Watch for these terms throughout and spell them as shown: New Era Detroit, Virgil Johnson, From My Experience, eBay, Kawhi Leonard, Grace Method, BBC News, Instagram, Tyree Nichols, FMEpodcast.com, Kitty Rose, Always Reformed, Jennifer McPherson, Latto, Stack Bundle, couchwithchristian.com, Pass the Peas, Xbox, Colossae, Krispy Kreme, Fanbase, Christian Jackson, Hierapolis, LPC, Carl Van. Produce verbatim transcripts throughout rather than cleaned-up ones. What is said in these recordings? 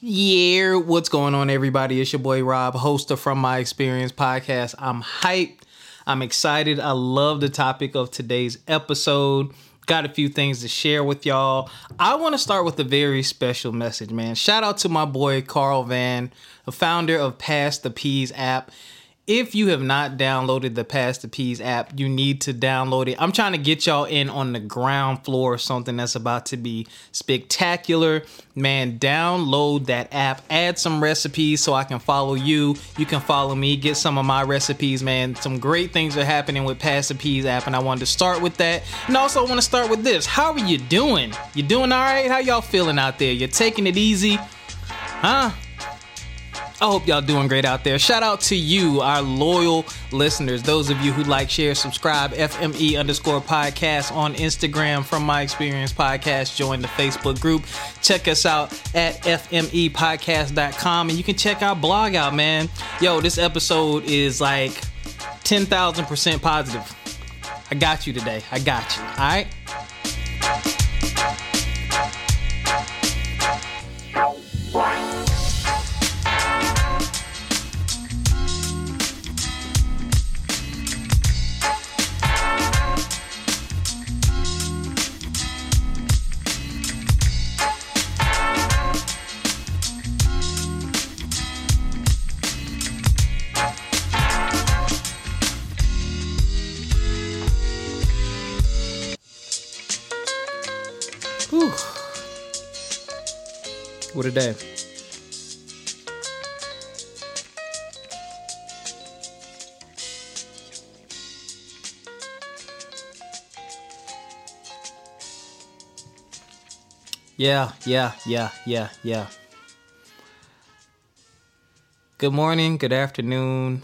Yeah, what's going on, everybody? It's your boy Rob, host of From My Experience podcast. I'm hyped. I'm excited. I love the topic of today's episode. Got a few things to share with y'all. I want to start with a very special message, man. Shout out to my boy Carl Van, the founder of Pass the Peas app. If you have not downloaded the Pass the Peas app, you need to download it. I'm trying to get y'all in on the ground floor of something that's about to be spectacular. Man, download that app. Add some recipes so I can follow you. You can follow me. Get some of my recipes, man. Some great things are happening with Pass the Peas app, and I wanted to start with that. And also, I want to start with this. How are you doing? You doing all right? How y'all feeling out there? You're taking it easy? Huh? I hope y'all doing great out there. Shout out to you, our loyal listeners. Those of you who like, share, subscribe, F M E underscore podcast on Instagram, From My Experience podcast. Join the Facebook group. Check us out at F M E podcast dot com. And you can check our blog out, man. Yo, this episode is like ten thousand percent positive. I got you today. I got you. All right? Whew. What a day. Yeah, yeah, yeah, yeah, yeah. Good morning, good afternoon,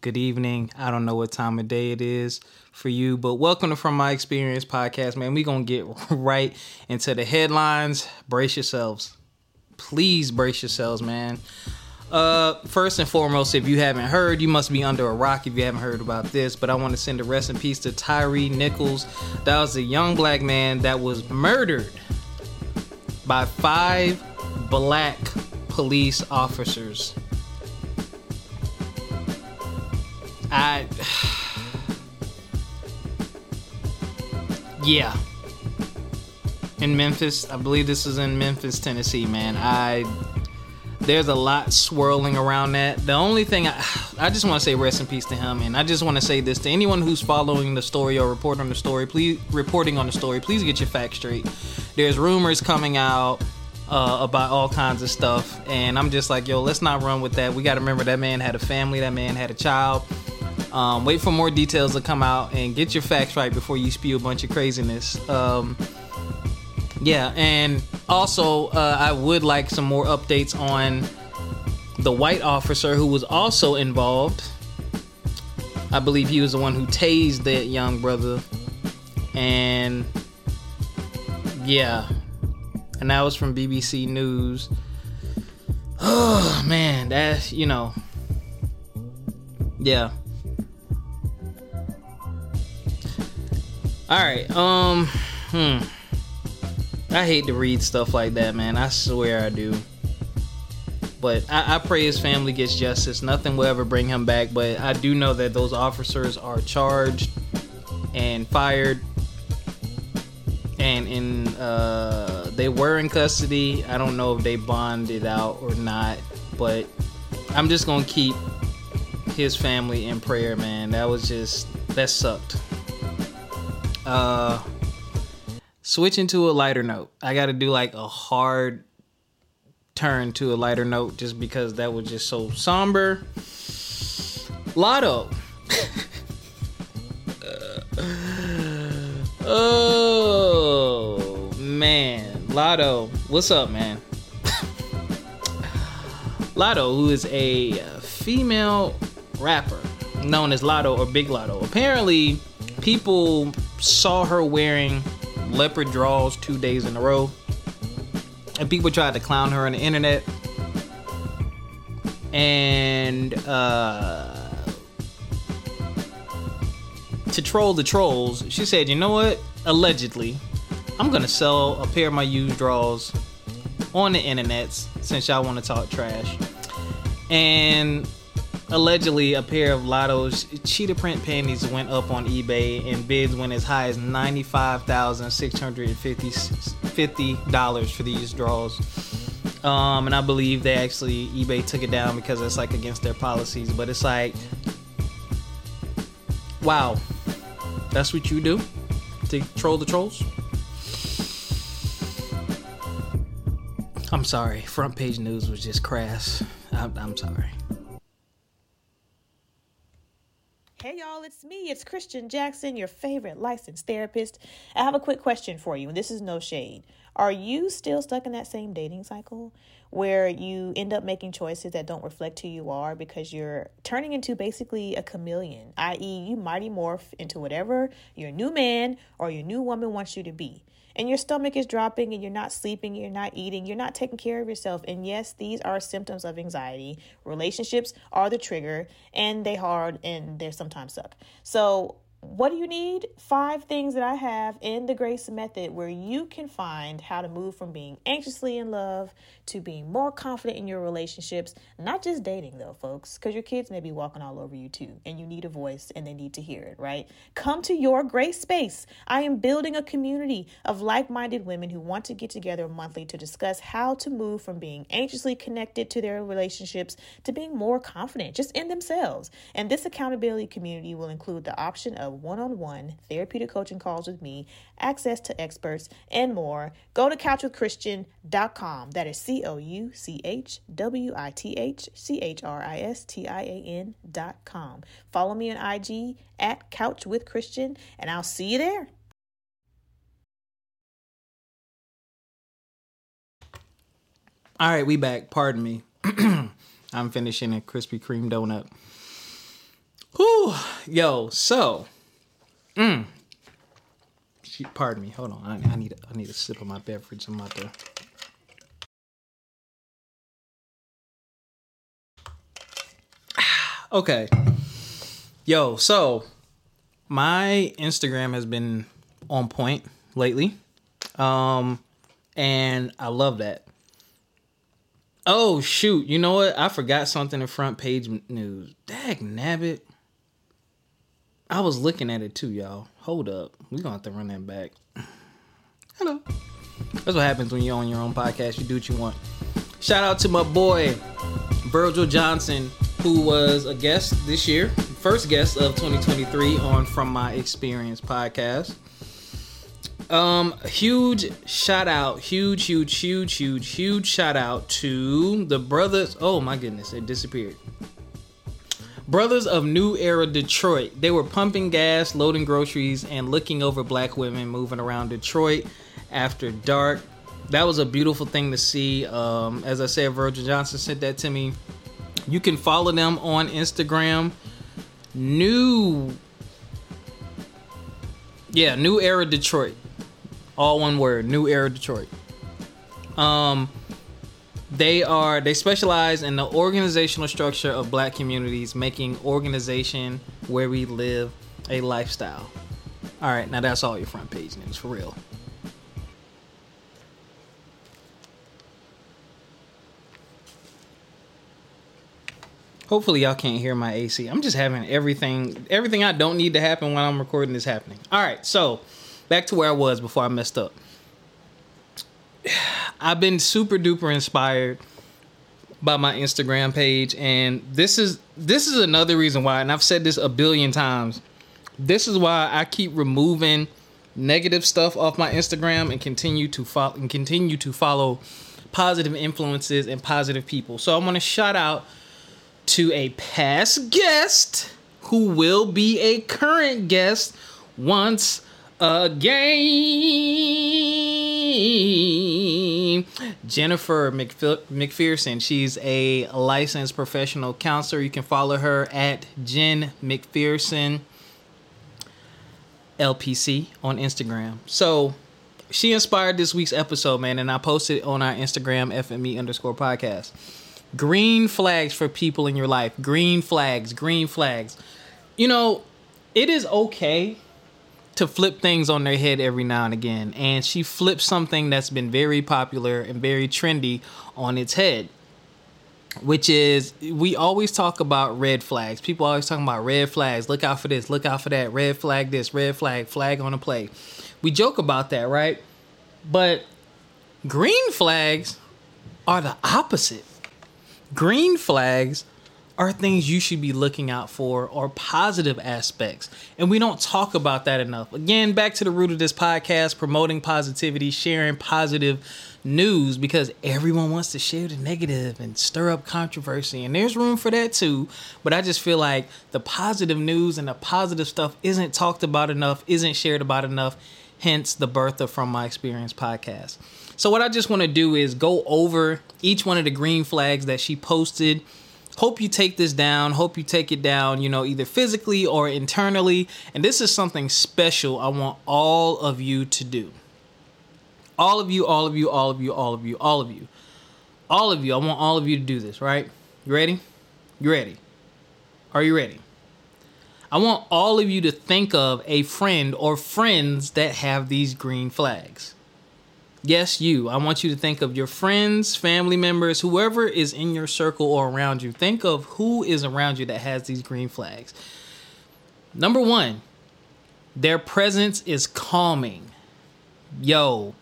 good evening. I don't know what time of day it is for you, but welcome to From My Experience podcast, man. We're gonna get right into the headlines. Brace yourselves. Please brace yourselves, man. Uh, first and foremost, if you haven't heard, you must be under a rock if you haven't heard about this, but I want to send a rest in peace to Tyree Nichols. That was a young black man that was murdered by five black police officers. I... Yeah. In Memphis, I believe this is in Memphis, Tennessee, man. I there's a lot swirling around that. The only thing I I just want to say rest in peace to him, and I just want to say this to anyone who's following the story or reporting on the story, please reporting on the story, please get your facts straight. There's rumors coming out uh, about all kinds of stuff, and I'm just like, yo, let's not run with that. We got to remember that man had a family, that man had a child. Um, wait for more details to come out and get your facts right before you spew a bunch of craziness. Um, yeah, and also uh, I would like some more updates on the white officer who was also involved. I believe he was the one who tased that young brother. And yeah, and that was from B B C News. Oh, man, that's, you know, yeah. All right, um, hmm. I hate to read stuff like that, man. I swear I do. But I, I pray his family gets justice. Nothing will ever bring him back. But I do know that those officers are charged and fired. And in, uh, they were in custody. I don't know if they bonded out or not. But I'm just going to keep his family in prayer, man. That was just, that sucked. Uh, switching to a lighter note. I got to do like a hard turn to a lighter note just because that was just so somber. Latto. Oh, man. Latto. What's up, man? Latto, who is a female rapper known as Latto or Big Latto. Apparently, people saw her wearing leopard draws two days in a row, and people tried to clown her on the internet. And uh, to troll the trolls, she said, you know what? Allegedly, I'm going to sell a pair of my used draws on the internet, since y'all want to talk trash. And allegedly, a pair of Latto's cheetah print panties went up on eBay, and bids went as high as ninety-five thousand six hundred fifty dollars for these draws. Um, and I believe they actually, eBay took it down because it's like against their policies. But it's like, wow, that's what you do to troll the trolls? I'm sorry, front page news was just crass. I'm, I'm sorry. Hey y'all, it's me. It's Christian Jackson, your favorite licensed therapist. I have a quick question for you, and this is no shade. Are you still stuck in that same dating cycle where you end up making choices that don't reflect who you are because you're turning into basically a chameleon, that is you mighty morph into whatever your new man or your new woman wants you to be? And your stomach is dropping, and you're not sleeping, you're not eating, you're not taking care of yourself. And yes, these are symptoms of anxiety. Relationships are the trigger, and they hard, and they sometimes suck. So what do you need? Five things that I have in the Grace Method where you can find how to move from being anxiously in love to being more confident in your relationships. Not just dating, though, folks, because your kids may be walking all over you, too, and you need a voice and they need to hear it, right? Come to your Grace space. I am building a community of like-minded women who want to get together monthly to discuss how to move from being anxiously connected to their relationships to being more confident just in themselves. And this accountability community will include the option of one-on-one therapeutic coaching calls with me, access to experts, and more. Go to couch with christian dot com. That is C O U C H W I T H C H R I S T I A N dot com. Follow me on I G at couchwithchristian, and I'll see you there. All right, we back. Pardon me. I'm finishing a Krispy Kreme donut. Whew. Yo, so... Mm. She, pardon me. Hold on. I, I need. I need a sip of my beverage. I'm about to. Ah, okay. Yo. So, my Instagram has been on point lately, um, and I love that. Oh shoot! You know what? I forgot something in front page news. Dag nabbit. I was looking at it too, y'all. Hold up. We're going to have to run that back. Hello. That's what happens when you're on your own podcast. You do what you want. Shout out to my boy, Virgil Johnson, who was a guest this year. First guest of twenty twenty-three on From My Experience podcast. Um, huge shout out. Huge, huge, huge, huge, huge shout out to the brothers. Oh, my goodness. It disappeared. Brothers of New Era Detroit. They were pumping gas, loading groceries, and looking over black women moving around Detroit after dark. That was a beautiful thing to see. Um, as I said, Virgil Johnson sent that to me. You can follow them on Instagram. New... Yeah, New Era Detroit. All one word. New Era Detroit. Um... They are. They specialize in the organizational structure of black communities, making organization where we live a lifestyle. All right, now that's all your front page news, for real. Hopefully y'all can't hear my A C. I'm just having everything, everything I don't need to happen while I'm recording is happening. All right, so back to where I was before I messed up. I've been super duper inspired by my Instagram page, and this is this is another reason why, and I've said this a billion times, this is why I keep removing negative stuff off my Instagram and continue to follow and continue to follow positive influences and positive people. So I want to shout out to a past guest who will be a current guest once again, Jennifer McPherson. She's a licensed professional counselor. You can follow her at Jen McPherson L P C on Instagram. So she inspired this week's episode, man, and I posted on our Instagram F M E underscore podcast. Green flags for people in your life. Green flags. Green flags. You know, it is okay to flip things on their head every now and again. And she flipped something that's been very popular and very trendy on its head, which is, we always talk about red flags. People always talking about red flags. Look out for this, look out for that. Red flag this, red flag, flag on the play. We joke about that, right? But green flags are the opposite. Green flags are things you should be looking out for, or positive aspects. And we don't talk about that enough. Again, back to the root of this podcast, promoting positivity, sharing positive news, because everyone wants to share the negative and stir up controversy. And there's room for that too. But I just feel like the positive news and the positive stuff isn't talked about enough, isn't shared about enough. Hence the birth of From My Experience podcast. So what I just want to do is go over each one of the green flags that she posted. Hope you take this down. Hope you take it down, you know, either physically or internally. And this is something special I want all of you to do. All of you, all of you, all of you, all of you, all of you. All of you. I want all of you to do this, right? You ready? You ready? Are you ready? I want all of you to think of a friend or friends that have these green flags. Yes, you. I want you to think of your friends, family members, whoever is in your circle or around you. Think of who is around you that has these green flags. Number one, their presence is calming. Yo.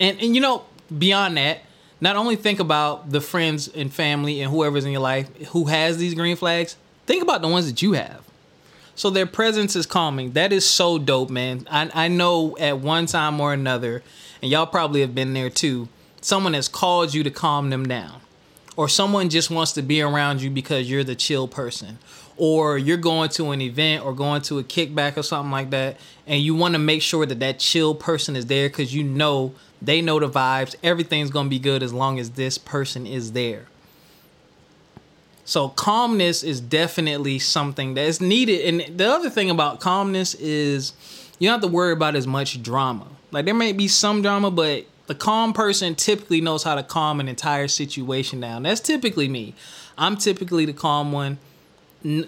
And, and you know, beyond that, not only think about the friends and family and whoever's in your life who has these green flags, think about the ones that you have. So their presence is calming. That is so dope, man. I, I know at one time or another, and y'all probably have been there too, someone has called you to calm them down. Or someone just wants to be around you because you're the chill person. Or you're going to an event or going to a kickback or something like that, and you want to make sure that that chill person is there because you know they know the vibes. Everything's going to be good as long as this person is there. So calmness is definitely something that is needed. And the other thing about calmness is you don't have to worry about as much drama. Like, there may be some drama, but the calm person typically knows how to calm an entire situation down. That's typically me. I'm typically the calm one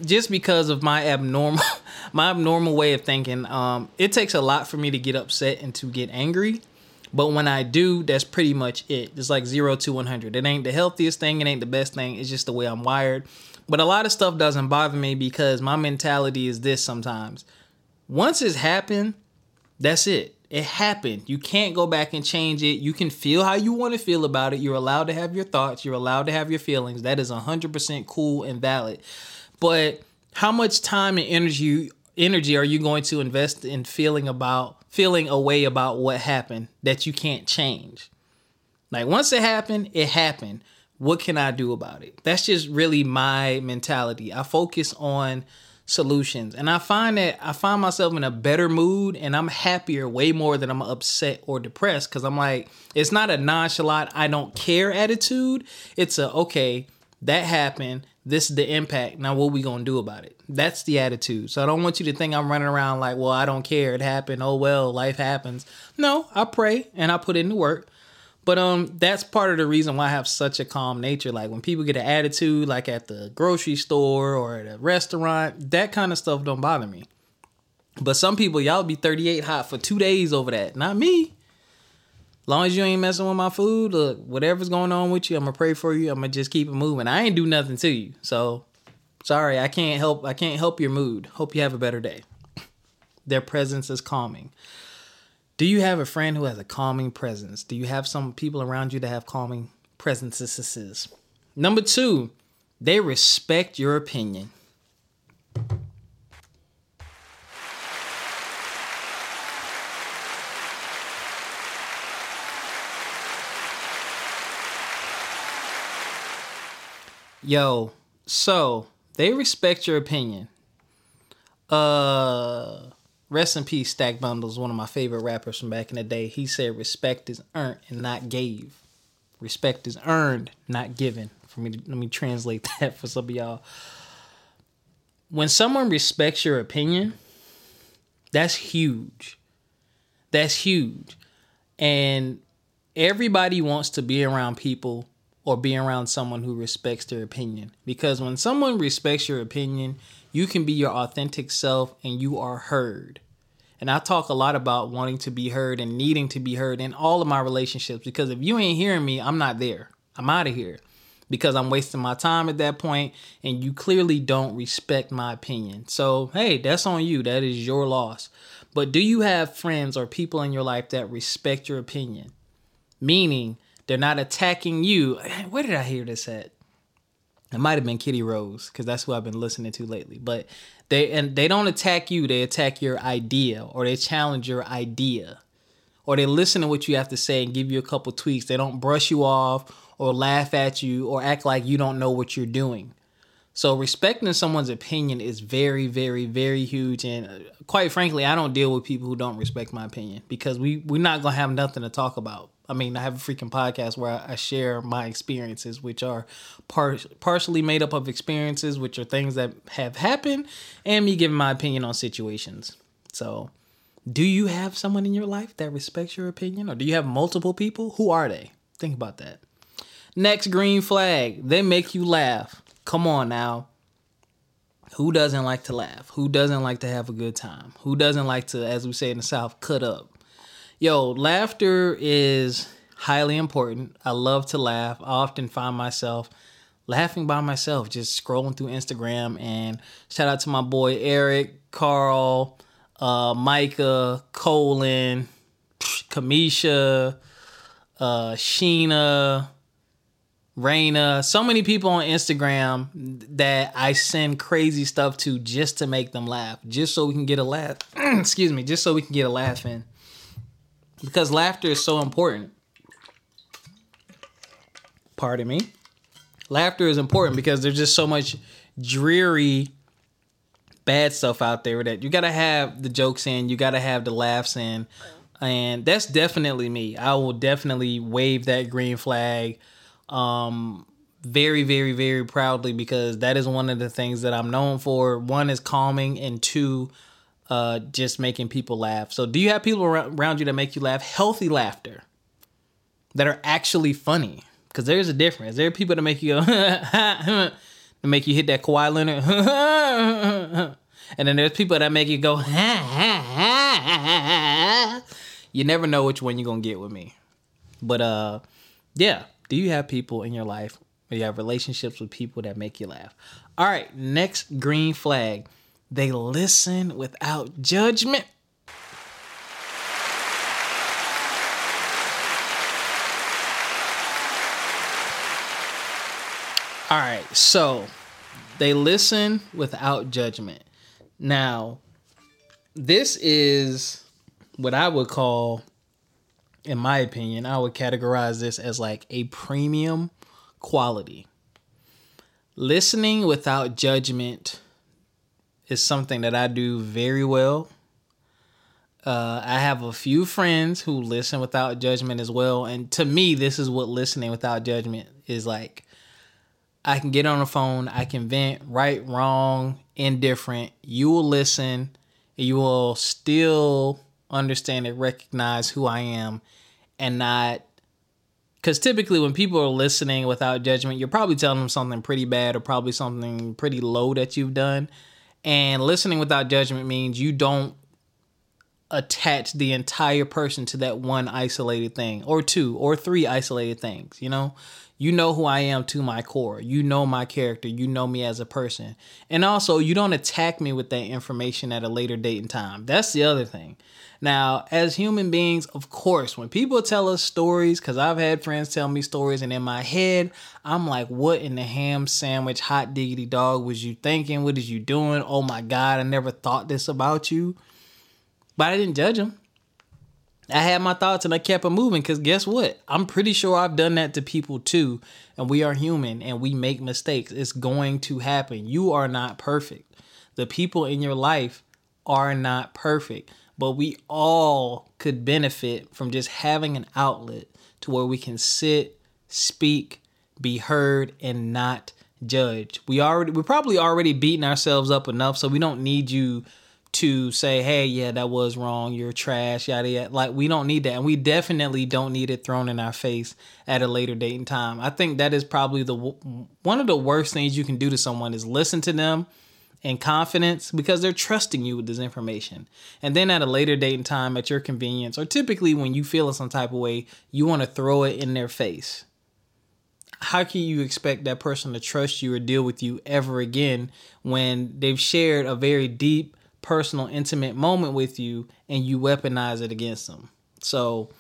just because of my abnormal, my abnormal way of thinking. Um, it takes a lot for me to get upset and to get angry. But when I do, that's pretty much it. It's like zero to one hundred. It ain't the healthiest thing. It ain't the best thing. It's just the way I'm wired. But a lot of stuff doesn't bother me because my mentality is this sometimes. Once it's happened, that's it. It happened. You can't go back and change it. You can feel how you want to feel about it. You're allowed to have your thoughts. You're allowed to have your feelings. That is one hundred percent cool and valid. But how much time and energy energy are you going to invest in feeling about feeling a way about what happened that you can't change? Like, once it happened, it happened. What can I do about it? That's just really my mentality. I focus on solutions, and I find that I find myself in a better mood, and I'm happier way more than I'm upset or depressed, because I'm like, it's not a nonchalant, I don't care attitude. It's a, okay, that happened. This is the impact. Now, what we going to do about it? That's the attitude. So I don't want you to think I'm running around like, well, I don't care. It happened. Oh, well, life happens. No, I pray and I put in the work. But um, that's part of the reason why I have such a calm nature. Like, when people get an attitude, like at the grocery store or at a restaurant, that kind of stuff don't bother me. But some people, y'all be thirty-eight hot for two days over that. Not me. Long as you ain't messing with my food, look, whatever's going on with you, I'm gonna pray for you. I'm gonna just keep it moving. I ain't do nothing to you, so sorry, I can't help. I can't help your mood. Hope you have a better day. Their presence is calming. Do you have a friend who has a calming presence? Do you have some people around you that have calming presences? Number two, they respect your opinion. Yo, so they respect your opinion. Uh, rest in peace, Stack Bundle is one of my favorite rappers from back in the day. He said, "Respect is earned and not gave. Respect is earned, not given." For me, to, let me translate that for some of y'all. When someone respects your opinion, that's huge. That's huge, and everybody wants to be around people or be around someone who respects their opinion. Because when someone respects your opinion, you can be your authentic self and you are heard. And I talk a lot about wanting to be heard and needing to be heard in all of my relationships, because if you ain't hearing me, I'm not there. I'm out of here because I'm wasting my time at that point and you clearly don't respect my opinion. So, hey, that's on you. That is your loss. But do you have friends or people in your life that respect your opinion? Meaning they're not attacking you. Where did I hear this at? It might have been Kitty Rose, because that's who I've been listening to lately. But they and they don't attack you. They attack your idea, or they challenge your idea, or they listen to what you have to say and give you a couple tweaks. They don't brush you off or laugh at you or act like you don't know what you're doing. So respecting someone's opinion is very, very, very huge. And quite frankly, I don't deal with people who don't respect my opinion, because we, we're not going to have nothing to talk about. I mean, I have a freaking podcast where I share my experiences, which are par- partially made up of experiences, which are things that have happened, and me giving my opinion on situations. So do you have someone in your life that respects your opinion, or do you have multiple people? Who are they? Think about that. Next green flag, they make you laugh. Come on now. Who doesn't like to laugh? Who doesn't like to have a good time? Who doesn't like to, as we say in the South, cut up? Yo, laughter is highly important. I love to laugh. I often find myself laughing by myself, just scrolling through Instagram. And shout out to my boy Eric, Carl, uh, Micah, Colin, Kamisha, uh, Sheena, Raina. So many people on Instagram that I send crazy stuff to just to make them laugh, just so we can get a laugh. Excuse me, just so we can get a laugh in. Because laughter is so important. Pardon me. Laughter is important because there's just so much dreary, bad stuff out there that you got to have the jokes in. You got to have the laughs in. And that's definitely me. I will definitely wave that green flag um, very, very, very proudly, because that is one of the things that I'm known for. One is calming, and two, Uh, just making people laugh. So do you have people around you that make you laugh? Healthy laughter that are actually funny, because there's a difference. There are people that make you go, that make you hit that Kawhi Leonard. And then there's people that make you go, you never know which one you're going to get with me. But uh, yeah, do you have people in your life, or you have relationships with people that make you laugh? All right, next green flag. They listen without judgment. All right, so they listen without judgment. Now, this is what I would call, in my opinion, I would categorize this as like a premium quality. Listening without judgment is something that I do very well. Uh, I have a few friends who listen without judgment as well. And to me, this is what listening without judgment is like. I can get on the phone. I can vent, right, wrong, indifferent. You will listen. You will still understand and recognize who I am, and not. Because typically when people are listening without judgment, you're probably telling them something pretty bad or probably something pretty low that you've done. And listening without judgment means you don't attach the entire person to that one isolated thing, or two or three isolated things. You know, you know who I am to my core. You know my character. You know me as a person. And also, you don't attack me with that information at a later date and time. That's the other thing. Now, as human beings, of course, when people tell us stories, because I've had friends tell me stories, and in my head, I'm like, what in the ham sandwich, hot diggity dog was you thinking? What is you doing? Oh my God, I never thought this about you. But I didn't judge them. I had my thoughts and I kept it moving, because guess what? I'm pretty sure I've done that to people too. And we are human and we make mistakes. It's going to happen. You are not perfect. The people in your life are not perfect. But we all could benefit from just having an outlet to where we can sit, speak, be heard, and not judge. We already, we're probably already beating ourselves up enough, so we don't need you to say, hey, yeah, that was wrong, you're trash, yada, yada. Like, we don't need that. And we definitely don't need it thrown in our face at a later date and time. I think that is probably the one of the worst things you can do to someone is listen to them in confidence because they're trusting you with this information. And then at a later date and time, at your convenience, or typically when you feel in some type of way, you want to throw it in their face. How can you expect that person to trust you or deal with you ever again when they've shared a very deep, personal, intimate moment with you and you weaponize it against them? So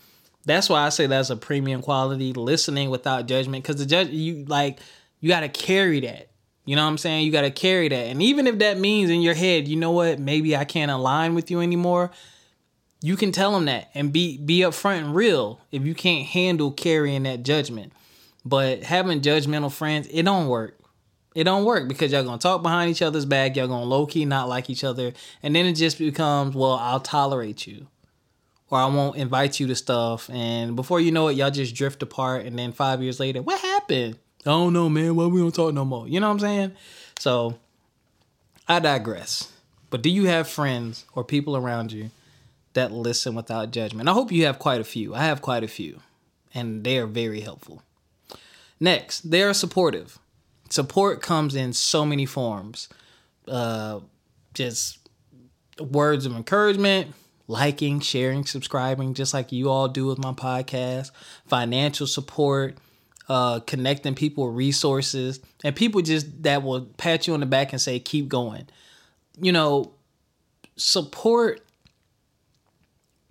that's why I say that's a premium quality, listening without judgment, because the judge, you like, you got to carry that. You know what I'm saying? You got to carry that. And even if that means in your head, you know what, maybe I can't align with you anymore, you can tell them that and be, be upfront and real if you can't handle carrying that judgment. But having judgmental friends, it don't work. It don't work because y'all going to talk behind each other's back. Y'all going to low-key not like each other. And then it just becomes, well, I'll tolerate you or I won't invite you to stuff. And before you know it, y'all just drift apart. And then five years later, what happened? I don't know, man. Well, we don't talk no more. You know what I'm saying? So I digress. But do you have friends or people around you that listen without judgment? I hope you have quite a few. I have quite a few. And they are very helpful. Next, they are supportive. Support comes in so many forms. Uh, just words of encouragement, liking, sharing, subscribing, just like you all do with my podcast. Financial support, uh, connecting people with resources, and people just that will pat you on the back and say, keep going. You know, support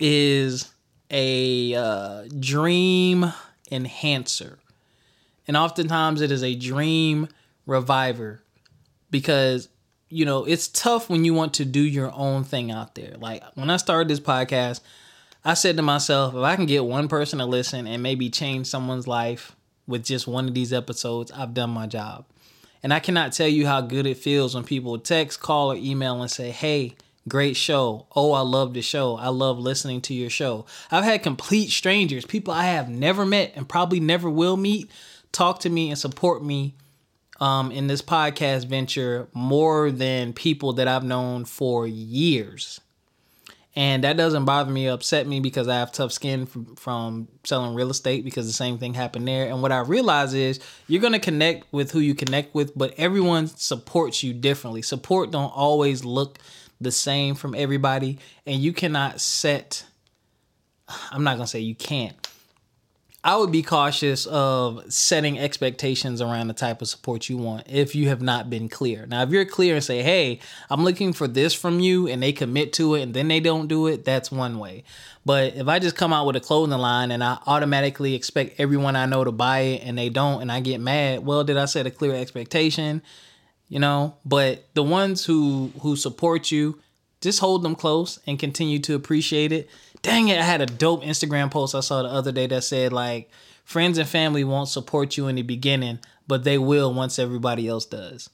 is a uh, dream enhancer. And oftentimes it is a dream reviver because, you know, it's tough when you want to do your own thing out there. Like when I started this podcast, I said to myself, if I can get one person to listen and maybe change someone's life with just one of these episodes, I've done my job. And I cannot tell you how good it feels when people text, call, or email and say, hey, great show. Oh, I love the show. I love listening to your show. I've had complete strangers, people I have never met and probably never will meet, talk to me and support me um, in this podcast venture more than people that I've known for years. And that doesn't bother me, upset me, because I have tough skin from, from selling real estate because the same thing happened there. And what I realize is you're going to connect with who you connect with, but everyone supports you differently. Support don't always look the same from everybody. And you cannot set, I'm not going to say you can't, I would be cautious of setting expectations around the type of support you want if you have not been clear. Now, if you're clear and say, hey, I'm looking for this from you, and they commit to it and then they don't do it, that's one way. But if I just come out with a clothing line and I automatically expect everyone I know to buy it and they don't and I get mad, well, did I set a clear expectation? You know, but the ones who who support you, just hold them close and continue to appreciate it. Dang it, I had a dope Instagram post I saw the other day that said, like, friends and family won't support you in the beginning, but they will once everybody else does.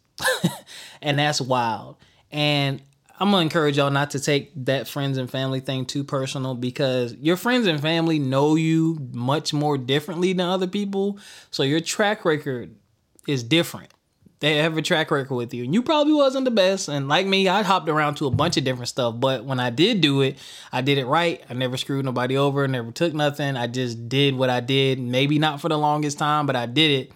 And that's wild. And I'm going to encourage y'all not to take that friends and family thing too personal because your friends and family know you much more differently than other people. So your track record is different. They have a track record with you. And you probably wasn't the best. And like me, I hopped around to a bunch of different stuff. But when I did do it, I did it right. I never screwed nobody over. Never took nothing. I just did what I did. Maybe not for the longest time, but I did it.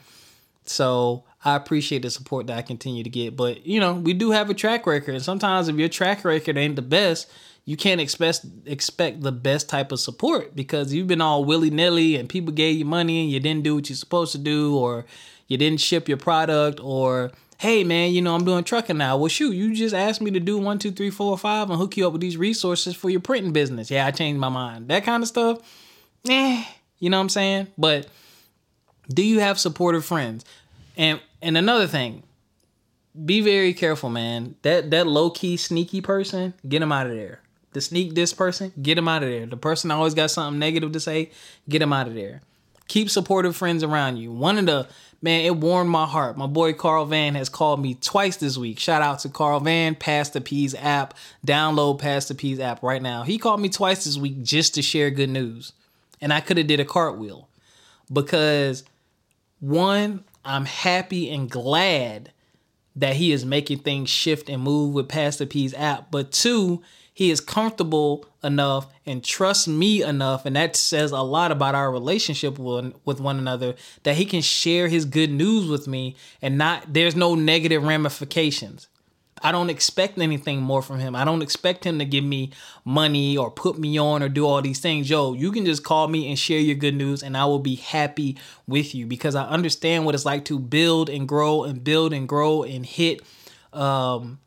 So I appreciate the support that I continue to get. But, you know, we do have a track record. And sometimes if your track record ain't the best, you can't expect expect the best type of support because you've been all willy-nilly and people gave you money and you didn't do what you're supposed to do, or you didn't ship your product, or, hey, man, you know, I'm doing trucking now. Well, shoot, you just asked me to do one, two, three, four, five and hook you up with these resources for your printing business. Yeah, I changed my mind. That kind of stuff. Eh, you know what I'm saying? But do you have supportive friends? And and another thing, be very careful, man. That that low-key, sneaky person, get them out of there. The sneak this person, get them out of there. The person that always got something negative to say, get them out of there. Keep supportive friends around you. One of the, man, it warmed my heart. My boy Carl Van has called me twice this week. Shout out to Carl Van, Pass the Peas app. Download Pass the Peas app right now. He called me twice this week just to share good news. And I could have did a cartwheel because, one, I'm happy and glad that he is making things shift and move with Pass the Peas app. But two, he is comfortable enough and trusts me enough, and that says a lot about our relationship with one another, that he can share his good news with me and not there's no negative ramifications. I don't expect anything more from him. I don't expect him to give me money or put me on or do all these things. Yo, you can just call me and share your good news and I will be happy with you, because I understand what it's like to build and grow and build and grow and hit um,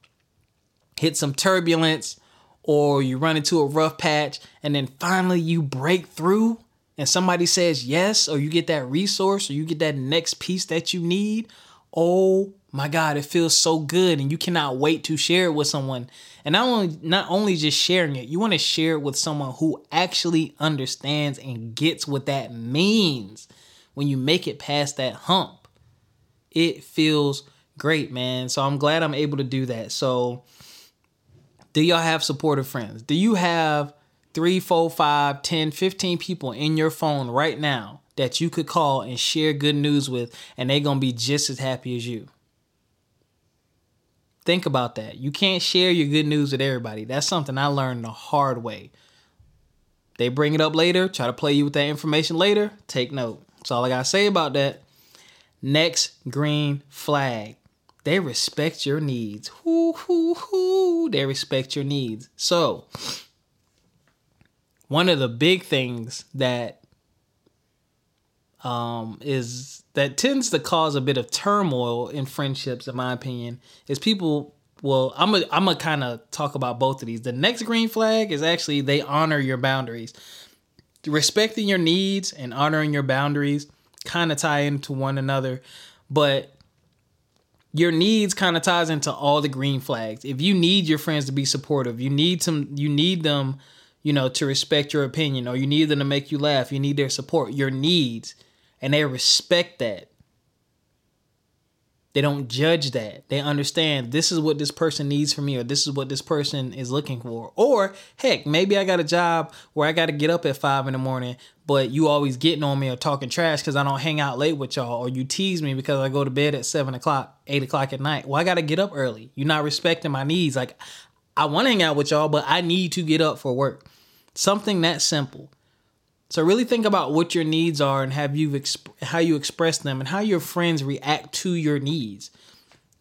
hit some turbulence, or you run into a rough patch and then finally you break through and somebody says yes, or you get that resource or you get that next piece that you need. Oh my God, it feels so good, and you cannot wait to share it with someone. And not only, not only just sharing it, you want to share it with someone who actually understands and gets what that means when you make it past that hump. It feels great, man. So I'm glad I'm able to do that. So do y'all have supportive friends? Do you have three, four, five, ten, fifteen people in your phone right now that you could call and share good news with, and they're going to be just as happy as you? Think about that. You can't share your good news with everybody. That's something I learned the hard way. They bring it up later, try to play you with that information later. Take note. That's all I got to say about that. Next green flag. They respect your needs. Hoo, hoo, hoo. They respect your needs. So, one of the big things that um, is that tends to cause a bit of turmoil in friendships, in my opinion, is people. Well, I'm a, I'm gonna kind of talk about both of these. The next green flag is actually they honor your boundaries. Respecting your needs and honoring your boundaries kind of tie into one another, but your needs kind of ties into all the green flags. If you need your friends to be supportive, you need some, you need them, you know, to respect your opinion, or you need them to make you laugh. You need their support, your needs, and they respect that. They don't judge that. They understand this is what this person needs from me, or this is what this person is looking for. Or heck, maybe I got a job where I got to get up at five in the morning, but you always getting on me or talking trash because I don't hang out late with y'all, or you tease me because I go to bed at seven o'clock, eight o'clock at night. Well, I got to get up early. You're not respecting my needs. Like, I want to hang out with y'all, but I need to get up for work. Something that simple. So really think about what your needs are and have you exp- how you express them and how your friends react to your needs.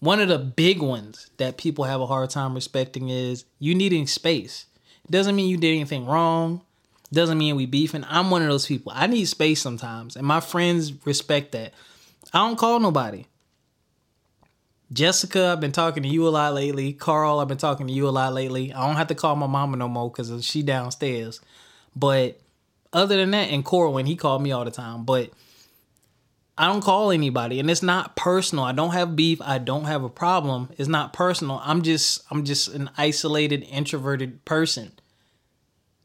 One of the big ones that people have a hard time respecting is you needing space. It doesn't mean you did anything wrong. It doesn't mean we beefing. I'm one of those people. I need space sometimes, and my friends respect that. I don't call nobody. Jessica, I've been talking to you a lot lately. Carl, I've been talking to you a lot lately. I don't have to call my mama no more because she downstairs. But other than that, and Corwin, he called me all the time, but I don't call anybody, and it's not personal. I don't have beef. I don't have a problem. It's not personal. I'm just, I'm just an isolated, introverted person.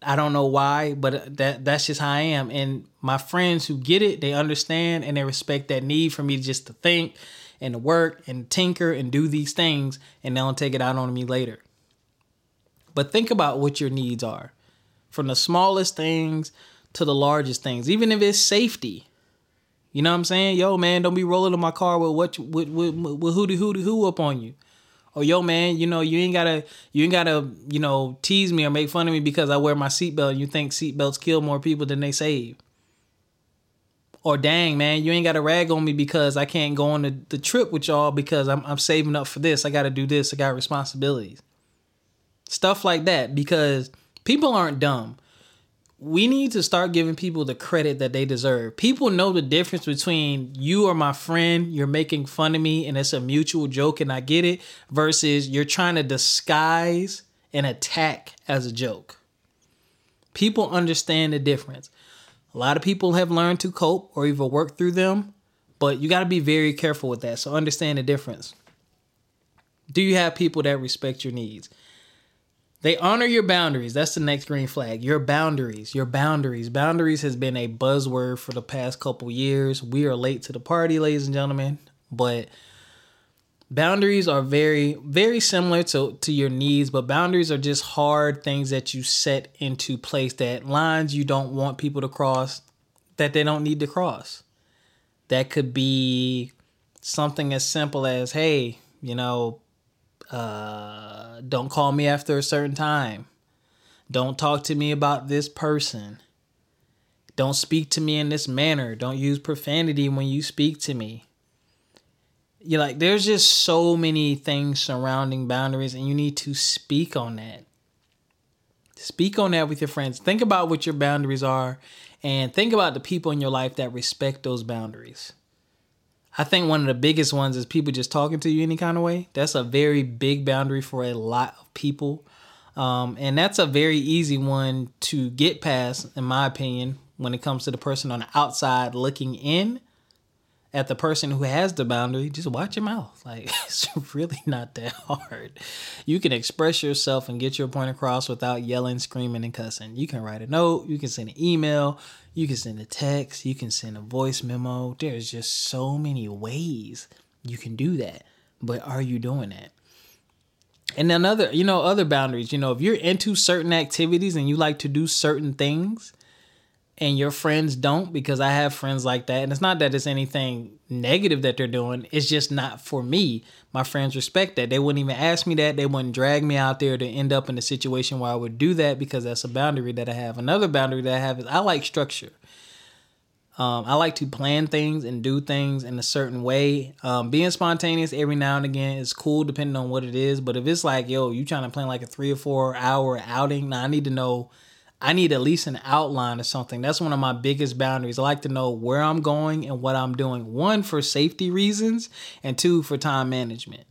I don't know why, but that that's just how I am. And my friends who get it, they understand and they respect that need for me just to think and to work and tinker and do these things, and they don't take it out on me later. But think about what your needs are, from the smallest things to the largest things, even if it's safety. You know what I'm saying? Yo, man, don't be rolling in my car with what you, with with, with hooty hooty hoo up on you. Or yo, man, you know, you ain't gotta you ain't gotta, you know, tease me or make fun of me because I wear my seatbelt and you think seatbelts kill more people than they save. Or dang, man, you ain't gotta rag on me because I can't go on the, the trip with y'all because I'm I'm saving up for this. I gotta do this, I got responsibilities. Stuff like that, because people aren't dumb. We need to start giving people the credit that they deserve. People know the difference between you are my friend, you're making fun of me, and it's a mutual joke and I get it, versus you're trying to disguise an attack as a joke. People understand the difference. A lot of people have learned to cope or even work through them, but you got to be very careful with that. So understand the difference. Do you have people that respect your needs? They honor your boundaries. That's the next green flag. Your boundaries, your boundaries. Boundaries has been a buzzword for the past couple years. We are late to the party, ladies and gentlemen. But boundaries are very, very similar to, to your needs. But boundaries are just hard things that you set into place, that lines you don't want people to cross that they don't need to cross. That could be something as simple as, hey, you know, uh, don't call me after a certain time. Don't talk to me about this person. Don't speak to me in this manner. Don't use profanity when you speak to me. You're like, there's just so many things surrounding boundaries, and you need to speak on that. Speak on that with your friends. Think about what your boundaries are, and think about the people in your life that respect those boundaries. I think one of the biggest ones is people just talking to you any kind of way. That's a very big boundary for a lot of people. Um, and that's a very easy one to get past, in my opinion, when it comes to the person on the outside looking in at the person who has the boundary. Just watch your mouth. Like, it's really not that hard. You can express yourself and get your point across without yelling, screaming, and cussing. You can write a note. You can send an email. You can send a text. You can send a voice memo. There's just so many ways you can do that. But are you doing that? And then other, you know, other boundaries, you know, if you're into certain activities and you like to do certain things and your friends don't, because I have friends like that. And it's not that it's anything negative that they're doing. It's just not for me. My friends respect that. They wouldn't even ask me that. They wouldn't drag me out there to end up in a situation where I would do that, because that's a boundary that I have. Another boundary that I have is I like structure. Um, I like to plan things and do things in a certain way. Um, being spontaneous every now and again is cool depending on what it is. But if it's like, yo, you trying to plan like a three or four hour outing, now I need to know, I need at least an outline or something. That's one of my biggest boundaries. I like to know where I'm going and what I'm doing. One, for safety reasons, and two, for time management.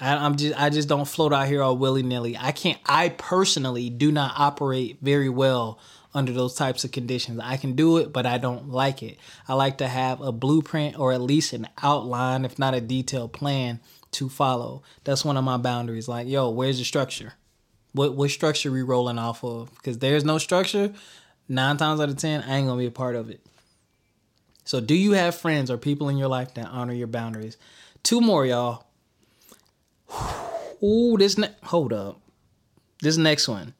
I, I'm just, I just don't float out here all willy-nilly. I can't, I personally do not operate very well under those types of conditions. I can do it, but I don't like it. I like to have a blueprint, or at least an outline, if not a detailed plan to follow. That's one of my boundaries. Like, yo, where's the structure? What what structure we rolling off of? Because there's no structure, nine times out of ten, I ain't gonna be a part of it. So do you have friends or people in your life that honor your boundaries? Two more, y'all. Ooh, this ne- hold up. This next one.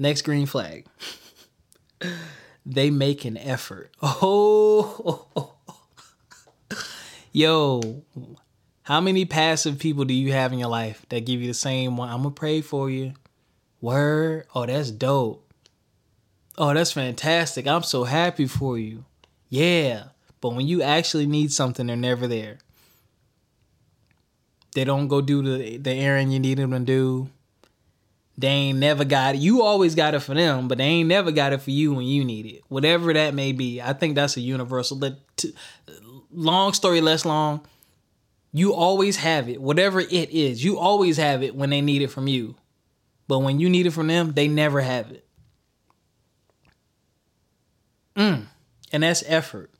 Next green flag. They make an effort. Oh. Yo. How many passive people do you have in your life that give you the same one? I'm going to pray for you. Word. Oh, that's dope. Oh, that's fantastic. I'm so happy for you. Yeah. But when you actually need something, they're never there. They don't go do the, the errand you need them to do. They ain't never got it. You always got it for them, but they ain't never got it for you when you need it. Whatever that may be. I think that's a universal. But t- long story less long, you always have it. Whatever it is, you always have it when they need it from you. But when you need it from them, they never have it. Mm. And that's effort.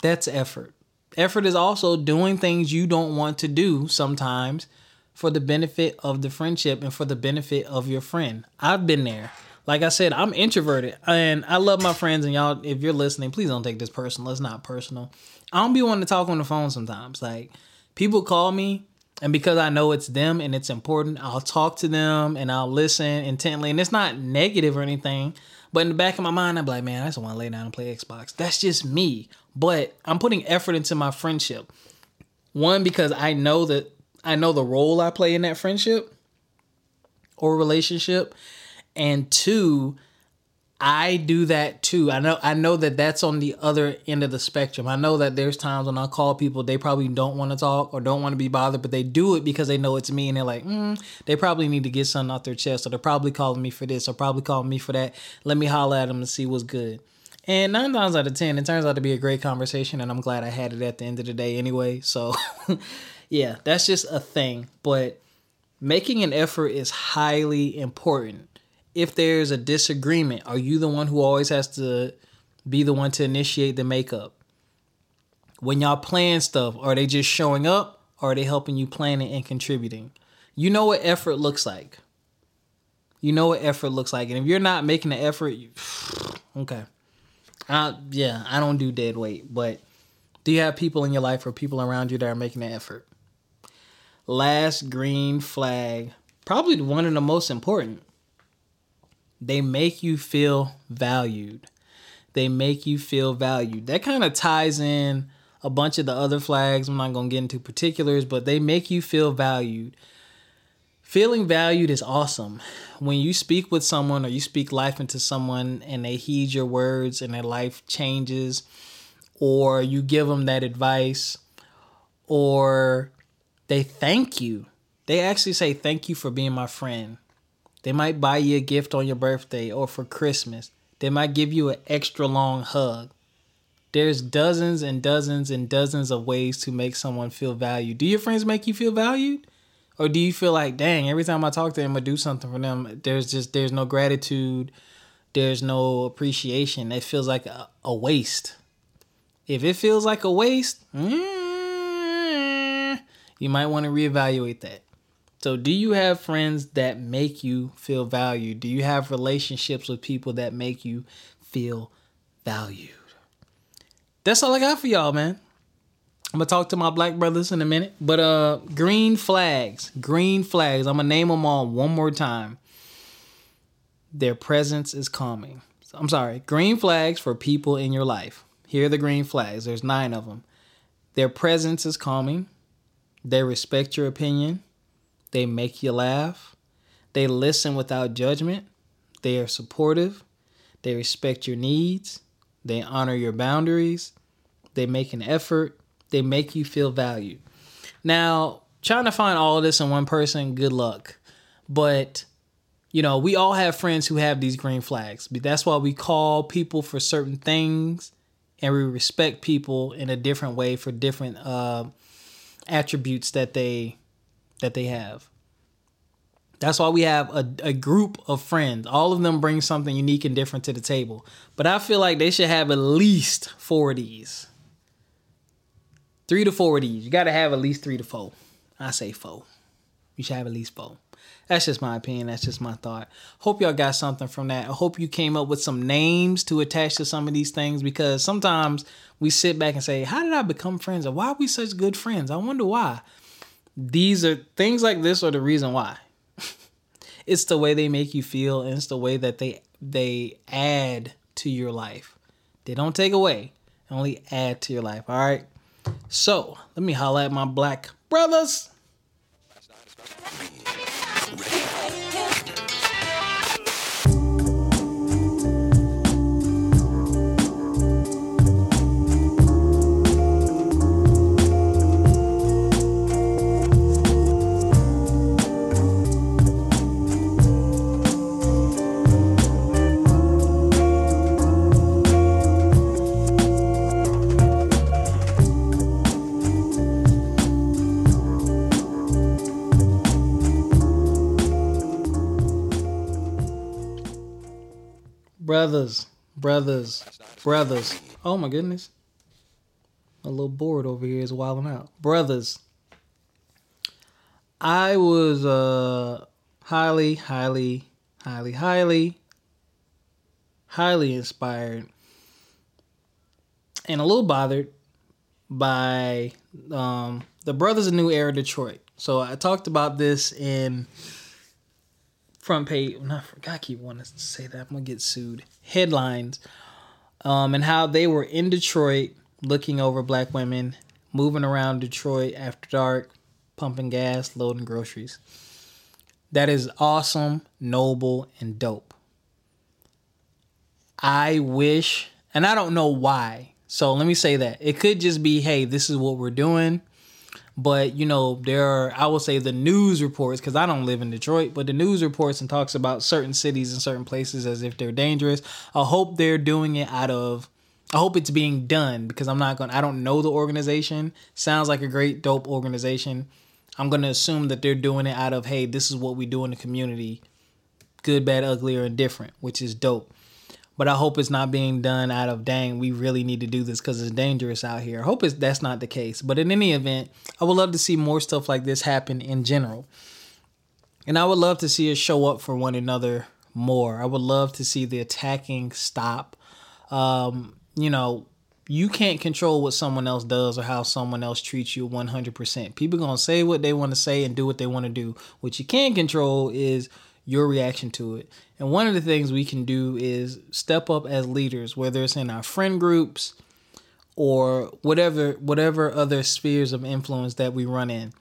That's effort. Effort is also doing things you don't want to do sometimes, for the benefit of the friendship and for the benefit of your friend. I've been there. Like I said, I'm introverted and I love my friends, and y'all, if you're listening, please don't take this personal. It's not personal. I don't be wanting to talk on the phone sometimes. Like, people call me, and because I know it's them and it's important, I'll talk to them and I'll listen intently. And it's not negative or anything, but in the back of my mind, I'm like, man, I just want to lay down and play Xbox. That's just me. But I'm putting effort into my friendship. One, because I know that I know the role I play in that friendship or relationship. And two, I do that too. I know I know that that's on the other end of the spectrum. I know that there's times when I call people, they probably don't want to talk or don't want to be bothered, but they do it because they know it's me, and they're like, mm, they probably need to get something off their chest, or they're probably calling me for this or probably calling me for that. Let me holler at them and see what's good. And nine times out of ten, it turns out to be a great conversation, and I'm glad I had it at the end of the day anyway. So yeah, that's just a thing. But making an effort is highly important. If there's a disagreement, are you the one who always has to be the one to initiate the makeup? When y'all plan stuff, are they just showing up, or are they helping you plan it and contributing? You know what effort looks like. You know what effort looks like. And if you're not making an effort, you, okay. Uh, yeah, I don't do dead weight, but do you have people in your life or people around you that are making an effort? Last green flag, probably one of the most important. They make you feel valued. They make you feel valued. That kind of ties in a bunch of the other flags. I'm not going to get into particulars, but they make you feel valued. Feeling valued is awesome. When you speak with someone or you speak life into someone and they heed your words and their life changes, or you give them that advice, or they thank you. They actually say, thank you for being my friend. They might buy you a gift on your birthday or for Christmas. They might give you an extra long hug. There's dozens and dozens and dozens of ways to make someone feel valued. Do your friends make you feel valued? Or do you feel like, dang, every time I talk to them or do something for them, there's just, there's no gratitude. There's no appreciation. It feels like a, a waste. If it feels like a waste, mm, you might want to reevaluate that. So do you have friends that make you feel valued? Do you have relationships with people that make you feel valued? That's all I got for y'all, man. I'm going to talk to my black brothers in a minute. But uh, green flags, green flags. I'm going to name them all one more time. Their presence is calming. So, I'm sorry. Green flags for people in your life. Here are the green flags. There's nine of them. Their presence is calming. They respect your opinion. They make you laugh. They listen without judgment. They are supportive. They respect your needs. They honor your boundaries. They make an effort. They make you feel valued. Now, trying to find all of this in one person, good luck. But, you know, we all have friends who have these green flags. But that's why we call people for certain things. And we respect people in a different way for different uh, attributes that they that they have. That's why we have a, a group of friends. All of them bring something unique and different to the table. But I feel like they should have at least four of these. Three to four of these. You got to have at least three to four. I say four. You should have at least four. That's just my opinion. That's just my thought. Hope y'all got something from that. I hope you came up with some names to attach to some of these things, because sometimes we sit back and say, how did I become friends? Or why are we such good friends? I wonder why. These are things like this are the reason why. It's the way they make you feel, and it's the way that they they add to your life. They don't take away, only add to your life. All right. So let me holler at my black brothers. Brothers, brothers, brothers. Oh my goodness. A little board over here is wilding out. Brothers. I was uh, highly, highly, highly, highly, highly inspired and a little bothered by um, the brothers of New Era Detroit. So I talked about this in... front page, not I keep wanting to say that, I'm gonna get sued. Headlines, um, and how they were in Detroit looking over black women, moving around Detroit after dark, pumping gas, loading groceries. That is awesome, noble, and dope. I wish, and I don't know why. So let me say that it could just be, hey, this is what we're doing. But, you know, there are, I will say the news reports, because I don't live in Detroit, but the news reports and talks about certain cities and certain places as if they're dangerous. I hope they're doing it out of, I hope it's being done, because I'm not going to, I don't know the organization. Sounds like a great, dope organization. I'm going to assume that they're doing it out of, hey, this is what we do in the community. Good, bad, ugly, or indifferent, which is dope. But I hope it's not being done out of, dang, we really need to do this because it's dangerous out here. I hope it's, that's not the case. But in any event, I would love to see more stuff like this happen in general. And I would love to see us show up for one another more. I would love to see the attacking stop. Um, you know, you can't control what someone else does or how someone else treats you one hundred percent. People going to say what they want to say and do what they want to do. What you can control is your reaction to it. And one of the things we can do is step up as leaders, whether it's in our friend groups or whatever whatever other spheres of influence that we run in.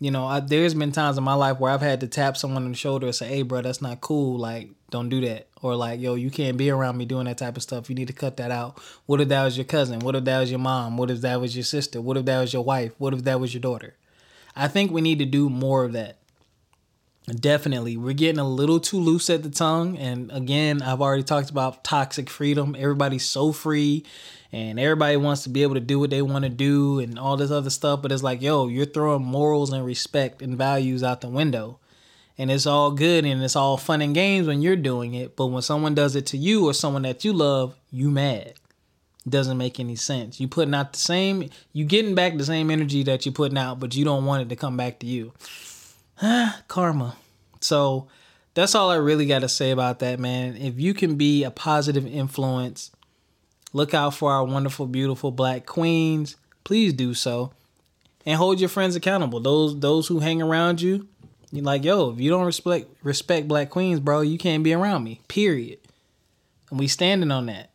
You know, I, there's been times in my life where I've had to tap someone on the shoulder and say, hey, bro, that's not cool. Like, don't do that. Or like, yo, you can't be around me doing that type of stuff. You need to cut that out. What if that was your cousin? What if that was your mom? What if that was your sister? What if that was your wife? What if that was your daughter? I think we need to do more of that. Definitely. We're getting a little too loose at the tongue. And again, I've already talked about toxic freedom. Everybody's so free and everybody wants to be able to do what they want to do and all this other stuff. But it's like, yo, you're throwing morals and respect and values out the window. And it's all good and it's all fun and games when you're doing it. But when someone does it to you or someone that you love, you mad. Doesn't make any sense. You putting out the same, you getting back the same energy that you're putting out, but you don't want it to come back to you. Karma. So that's all I really got to say about that, man. If you can be a positive influence, look out for our wonderful, beautiful black queens. Please do so. And hold your friends accountable. Those those who hang around you, you're like, yo, if you don't respect respect black queens, bro, you can't be around me. Period. And we standing on that.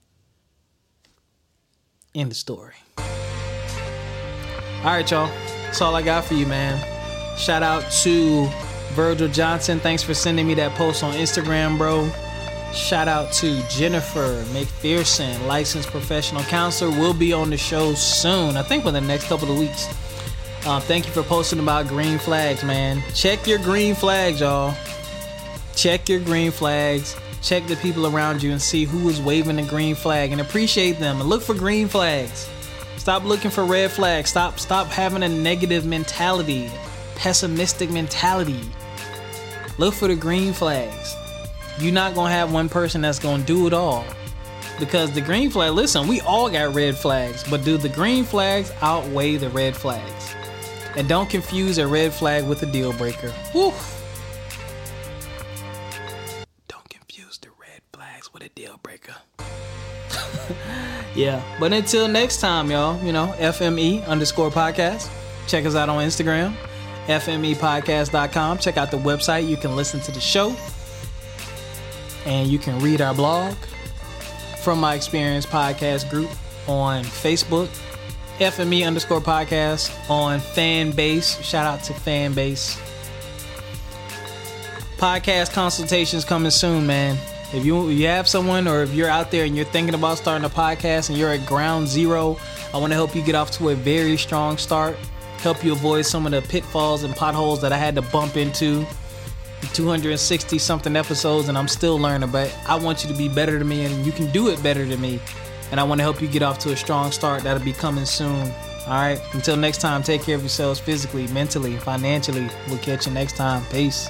End of story. All right, y'all. That's all I got for you, man. Shout out to Virgil Johnson. Thanks for sending me that post on Instagram, bro. Shout out to Jennifer McPherson, licensed professional counselor. Will be on the show soon, I think within the next couple of weeks. Uh, thank you for posting about green flags, man. Check your green flags, y'all. Check your green flags. Check the people around you and see who is waving the green flag and appreciate them and look for green flags. Stop looking for red flags. Stop, stop having a negative mentality. Pessimistic mentality. Look for the green flags. You're not gonna have one person that's gonna do it all, because the green flag, listen, we all got red flags, but do the green flags outweigh the red flags? And don't confuse a red flag with a deal breaker. Woo. Don't confuse the red flags with a deal breaker. Yeah, but until next time, y'all, you know, F M E underscore podcast. Check us out on Instagram. F M E podcast dot com. Check out the website. You can listen to the show and you can read our blog. From My Experience podcast group on Facebook, F M E underscore podcast on Fanbase. Shout out to Fanbase. Podcast consultations coming soon, man. If you, you have someone, or if you're out there and you're thinking about starting a podcast and you're at ground zero, I want to help you get off to a very strong start. Help you avoid some of the pitfalls and potholes that I had to bump into. two hundred sixty something episodes and I'm still learning, but I want you to be better than me and you can do it better than me. And I want to help you get off to a strong start. That'll be coming soon. All right. Until next time, take care of yourselves physically, mentally, financially. We'll catch you next time. Peace.